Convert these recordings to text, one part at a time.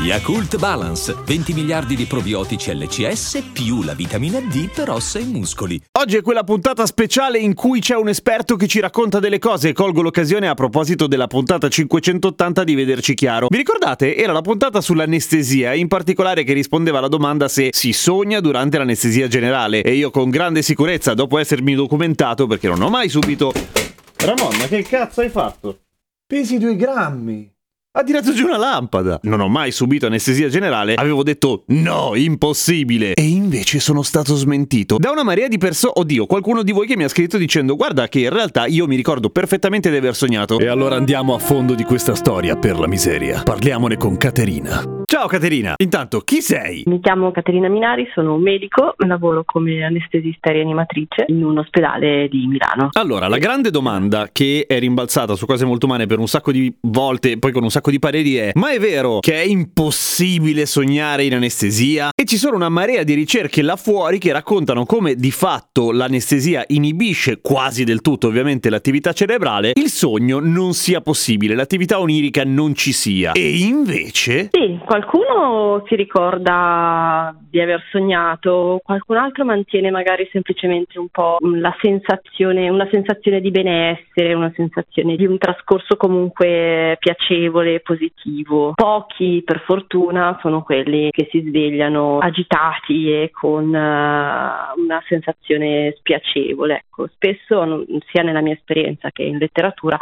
Yakult Balance, 20 miliardi di probiotici LCS più la vitamina D per ossa e muscoli. Oggi è quella puntata speciale in cui c'è un esperto che ci racconta delle cose e colgo l'occasione, a proposito della puntata 580, di vederci chiaro. Vi ricordate? Era la puntata sull'anestesia, in particolare che rispondeva alla domanda se si sogna durante l'anestesia generale, e io con grande sicurezza, dopo essermi documentato, perché non ho mai subito... Ramon, ma che cazzo hai fatto? Pesi 2 grammi! Ha tirato giù una lampada. Non ho mai subito anestesia generale, avevo detto no, impossibile. E invece sono stato smentito da una marea di persone. Oddio, qualcuno di voi che mi ha scritto dicendo: guarda che in realtà io mi ricordo perfettamente di aver sognato. E allora andiamo a fondo di questa storia, per la miseria. Parliamone con Caterina. Ciao Caterina, intanto chi sei? Mi chiamo Caterina Minari, sono un medico, lavoro come anestesista e rianimatrice in un ospedale di Milano. Allora, la grande domanda che è rimbalzata su Cose Molto Umane per un sacco di volte, poi con un sacco di pareri, è: ma è vero che è impossibile sognare in anestesia? E ci sono una marea di ricerche là fuori che raccontano come di fatto l'anestesia inibisce quasi del tutto, ovviamente, l'attività cerebrale, il sogno non sia possibile, l'attività onirica non ci sia. E invece... Sì, qualcuno si ricorda di aver sognato, qualcun altro mantiene magari semplicemente un po' la sensazione, una sensazione di benessere, una sensazione di un trascorso comunque piacevole, positivo. Pochi, per fortuna, sono quelli che si svegliano agitati e con una sensazione spiacevole. Ecco, spesso, sia nella mia esperienza che in letteratura,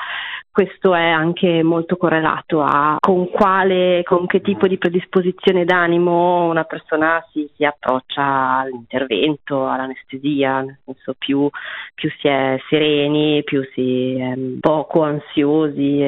questo è anche molto correlato a con che tipo di predisposizione d'animo una persona si approccia all'intervento, all'anestesia, nel senso più si è sereni, più si è poco ansiosi,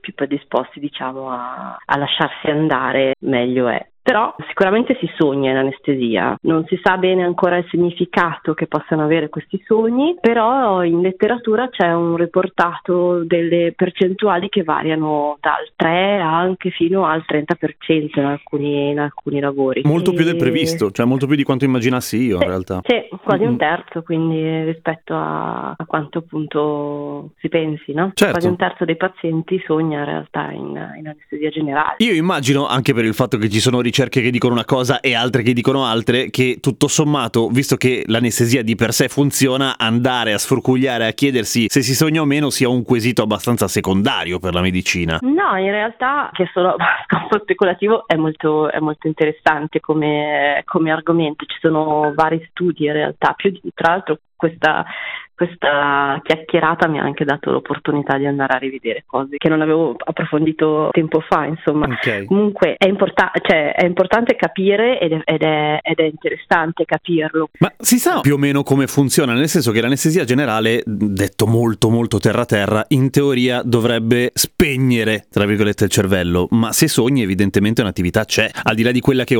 più predisposti, diciamo, a lasciarsi andare, meglio è. Però sicuramente si sogna in anestesia, non si sa bene ancora il significato che possano avere questi sogni, però in letteratura c'è un riportato delle percentuali che variano dal 3 anche fino al 30% in alcuni lavori. Molto più del previsto, cioè molto più di quanto immaginassi io, sì, in realtà. Sì, quasi un terzo, quindi, rispetto a quanto appunto si pensi, no? Certo. Quasi un terzo dei pazienti sogna in realtà in anestesia generale. Io immagino, anche per il fatto che ci sono ricerche che dicono una cosa e altre che dicono altre, che tutto sommato, visto che l'anestesia di per sé funziona, andare a sforcugliare, a chiedersi se si sogna o meno, sia un quesito abbastanza secondario per la medicina. No, in realtà, che sono un po' speculativo, è molto interessante come argomento. Ci sono vari studi in realtà, tra l'altro questa chiacchierata mi ha anche dato l'opportunità di andare a rivedere cose che non avevo approfondito tempo fa, insomma. Okay. Comunque è importante capire ed è interessante capirlo. Ma si sa più o meno come funziona, nel senso che l'anestesia generale, detto molto molto terra-terra, in teoria dovrebbe spegnere, tra virgolette, il cervello, ma se sogni evidentemente un'attività c'è, al di là di quella che,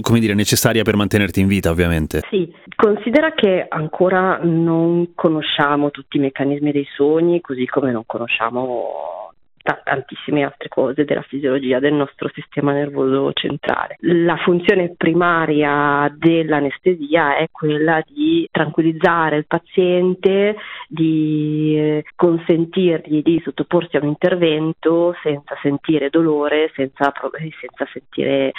come dire, è necessaria per mantenerti in vita, ovviamente. Sì, considera che ancora non conosciamo tutti i meccanismi dei sogni, così come non conosciamo tantissime altre cose della fisiologia del nostro sistema nervoso centrale. La funzione primaria dell'anestesia è quella di tranquillizzare il paziente, di consentirgli di sottoporsi a un intervento senza sentire dolore, senza sentire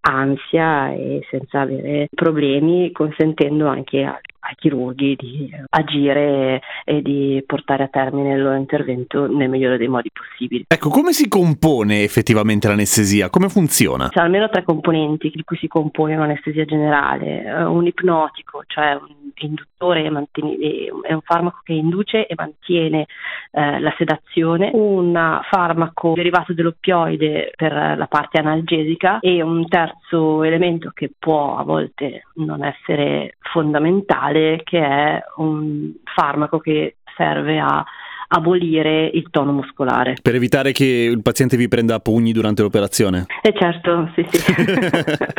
ansia e senza avere problemi, consentendo anche ai chirurghi di agire e di portare a termine il loro intervento nel migliore dei modi possibili. Ecco, come si compone effettivamente l'anestesia? Come funziona? C'è almeno 3 componenti di cui si compone un'anestesia generale. Un ipnotico, cioè un induttore è un farmaco che induce e mantiene la sedazione, un farmaco derivato dell'oppioide per la parte analgesica, e un terzo elemento che può a volte non essere fondamentale, che è un farmaco che serve a abolire il tono muscolare. Per evitare che il paziente vi prenda a pugni durante l'operazione? Certo, sì.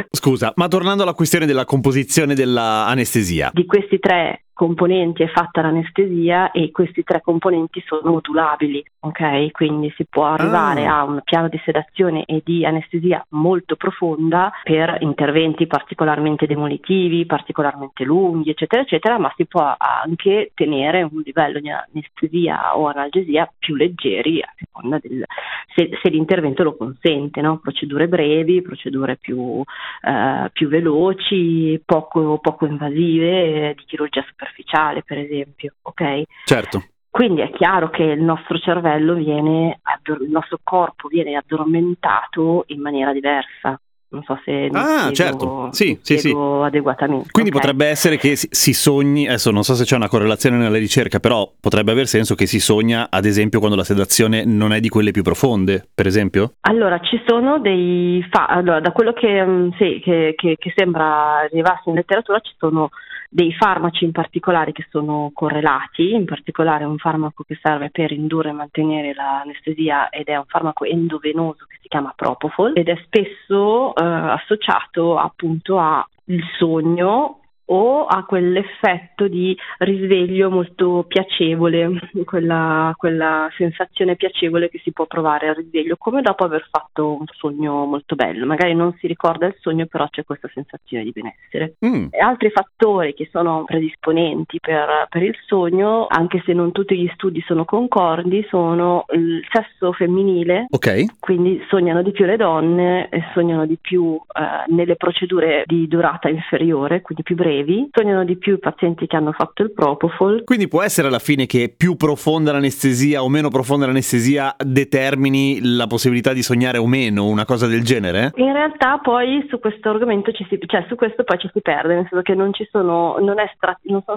Scusa, ma tornando alla questione della composizione dell'anestesia. Di questi 3 componenti è fatta l'anestesia e questi tre componenti sono modulabili, ok? Quindi si può arrivare a un piano di sedazione e di anestesia molto profonda per interventi particolarmente demolitivi, particolarmente lunghi, eccetera, eccetera, ma si può anche tenere un livello di anestesia o analgesia più leggeri a seconda del se l'intervento lo consente, no? Procedure brevi, procedure più veloci, poco invasive, di chirurgia superficiale, per esempio, ok? Certo. Quindi è chiaro che il nostro cervello il nostro corpo viene addormentato in maniera diversa. Non so se certo, sì. adeguatamente. Quindi okay. Potrebbe essere che si sogni, adesso non so se c'è una correlazione nella ricerca, però potrebbe aver senso che si sogna, ad esempio, quando la sedazione non è di quelle più profonde, per esempio? Allora, ci sono da quello che sembra arrivarsi in letteratura, ci sono dei farmaci in particolare che sono correlati, in particolare un farmaco che serve per indurre e mantenere l'anestesia ed è un farmaco endovenoso che si chiama Propofol ed è spesso associato appunto al sogno o a quell'effetto di risveglio molto piacevole, quella sensazione piacevole che si può provare al risveglio, come dopo aver fatto un sogno molto bello. Magari non si ricorda il sogno, però c'è questa sensazione di benessere. E altri fattori che sono predisponenti per il sogno, anche se non tutti gli studi sono concordi, sono il sesso femminile, ok, quindi sognano di più le donne e sognano di più nelle procedure di durata inferiore, quindi più brevi. Sognano di più i pazienti che hanno fatto il Propofol. Quindi può essere alla fine che più profonda l'anestesia o meno profonda l'anestesia determini la possibilità di sognare o meno, una cosa del genere? In realtà poi su questo argomento su questo poi ci si perde, nel senso che non sono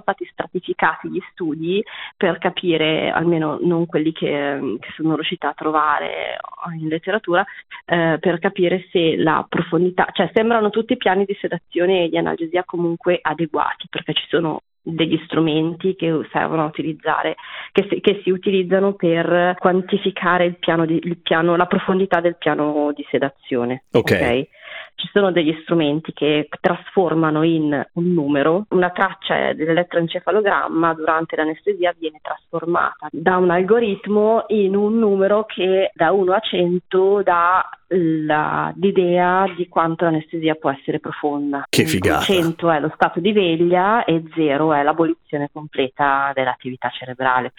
stati stratificati gli studi per capire, almeno non quelli che sono riuscita a trovare in letteratura, per capire se la profondità, cioè sembrano tutti piani di sedazione e di analgesia comunque adeguati, perché ci sono degli strumenti che servono a utilizzare, che si utilizzano per quantificare la profondità del piano di sedazione. Okay? Ci sono degli strumenti che trasformano in un numero, una traccia dell'elettroencefalogramma durante l'anestesia viene trasformata da un algoritmo in un numero che da 1 a 100 dà l'idea di quanto l'anestesia può essere profonda. Che figata! 100 è lo stato di veglia e 0 è l'abolizione completa dell'attività cerebrale,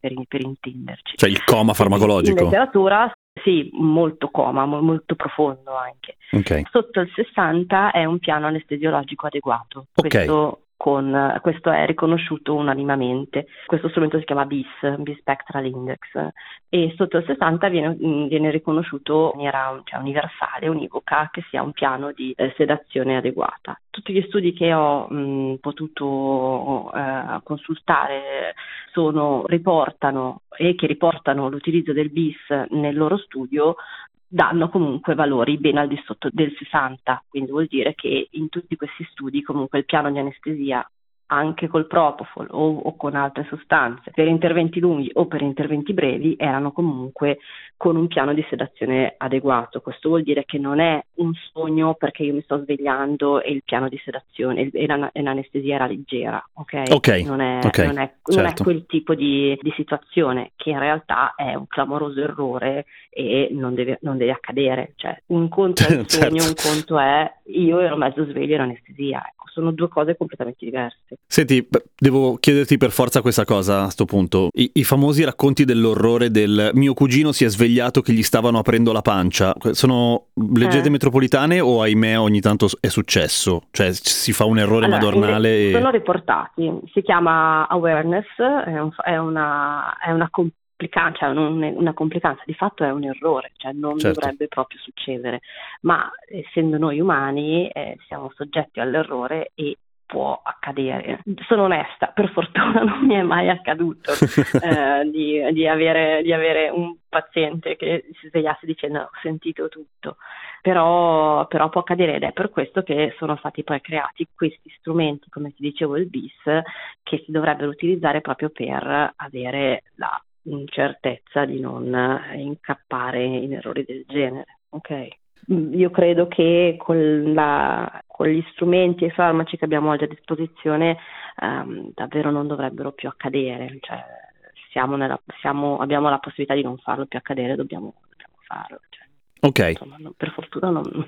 per intenderci. Cioè il coma farmacologico. In letteratura sì, molto coma, molto profondo anche. Okay. Sotto il 60 è un piano anestesiologico adeguato. Okay. Questo è riconosciuto unanimemente. Questo strumento si chiama BIS Spectral Index e sotto il 60 viene riconosciuto in maniera universale, univoca, che sia un piano di sedazione adeguata. Tutti gli studi che ho potuto consultare riportano l'utilizzo del BIS nel loro studio, danno comunque valori ben al di sotto del 60, quindi vuol dire che in tutti questi studi comunque il piano di anestesia, anche col Propofol o con altre sostanze, per interventi lunghi o per interventi brevi, erano comunque con un piano di sedazione adeguato. Questo vuol dire che non è un sogno perché io mi sto svegliando e il piano di sedazione e l'anestesia era leggera, ok? Non è quel tipo di situazione, che in realtà è un clamoroso errore e non deve accadere. Cioè, un conto è il sogno, certo. Un conto è io ero mezzo sveglio e l'anestesia. Ecco, sono due cose completamente diverse. Senti, devo chiederti per forza questa cosa a sto punto. I famosi racconti dell'orrore del mio cugino si è svegliato che gli stavano aprendo la pancia, sono leggende metropolitane o ahimè ogni tanto è successo? Cioè si fa un errore madornale? Sono riportati, si chiama Awareness, una complicanza, di fatto è un errore, cioè non dovrebbe proprio succedere, ma essendo noi umani siamo soggetti all'errore e può accadere. Sono onesta, per fortuna non mi è mai accaduto di avere un paziente che si svegliasse dicendo ho sentito tutto, però può accadere ed è per questo che sono stati poi creati questi strumenti, come ti dicevo il BIS, che si dovrebbero utilizzare proprio per avere la certezza di non incappare in errori del genere. Ok. Io credo che con gli strumenti e i farmaci che abbiamo oggi a disposizione davvero non dovrebbero più accadere, cioè abbiamo la possibilità di non farlo più accadere, dobbiamo farlo. Cioè. Okay. Insomma, per fortuna non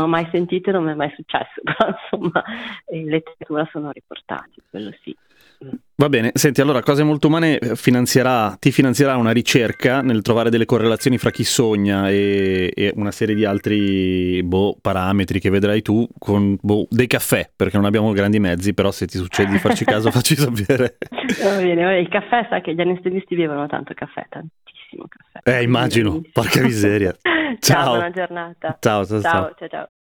ho mai sentito, non mi è mai successo, però insomma in letteratura sono riportati, quello sì. Va bene, senti, allora Cose Molto Umane ti finanzierà una ricerca nel trovare delle correlazioni fra chi sogna e una serie di altri parametri che vedrai tu con dei caffè, perché non abbiamo grandi mezzi, però se ti succede di farci caso facci sapere. Va bene, il caffè, sa che gli anestetisti bevono tanto caffè, tantissimo caffè. Immagino, porca miseria. Ciao, buona giornata. Ciao.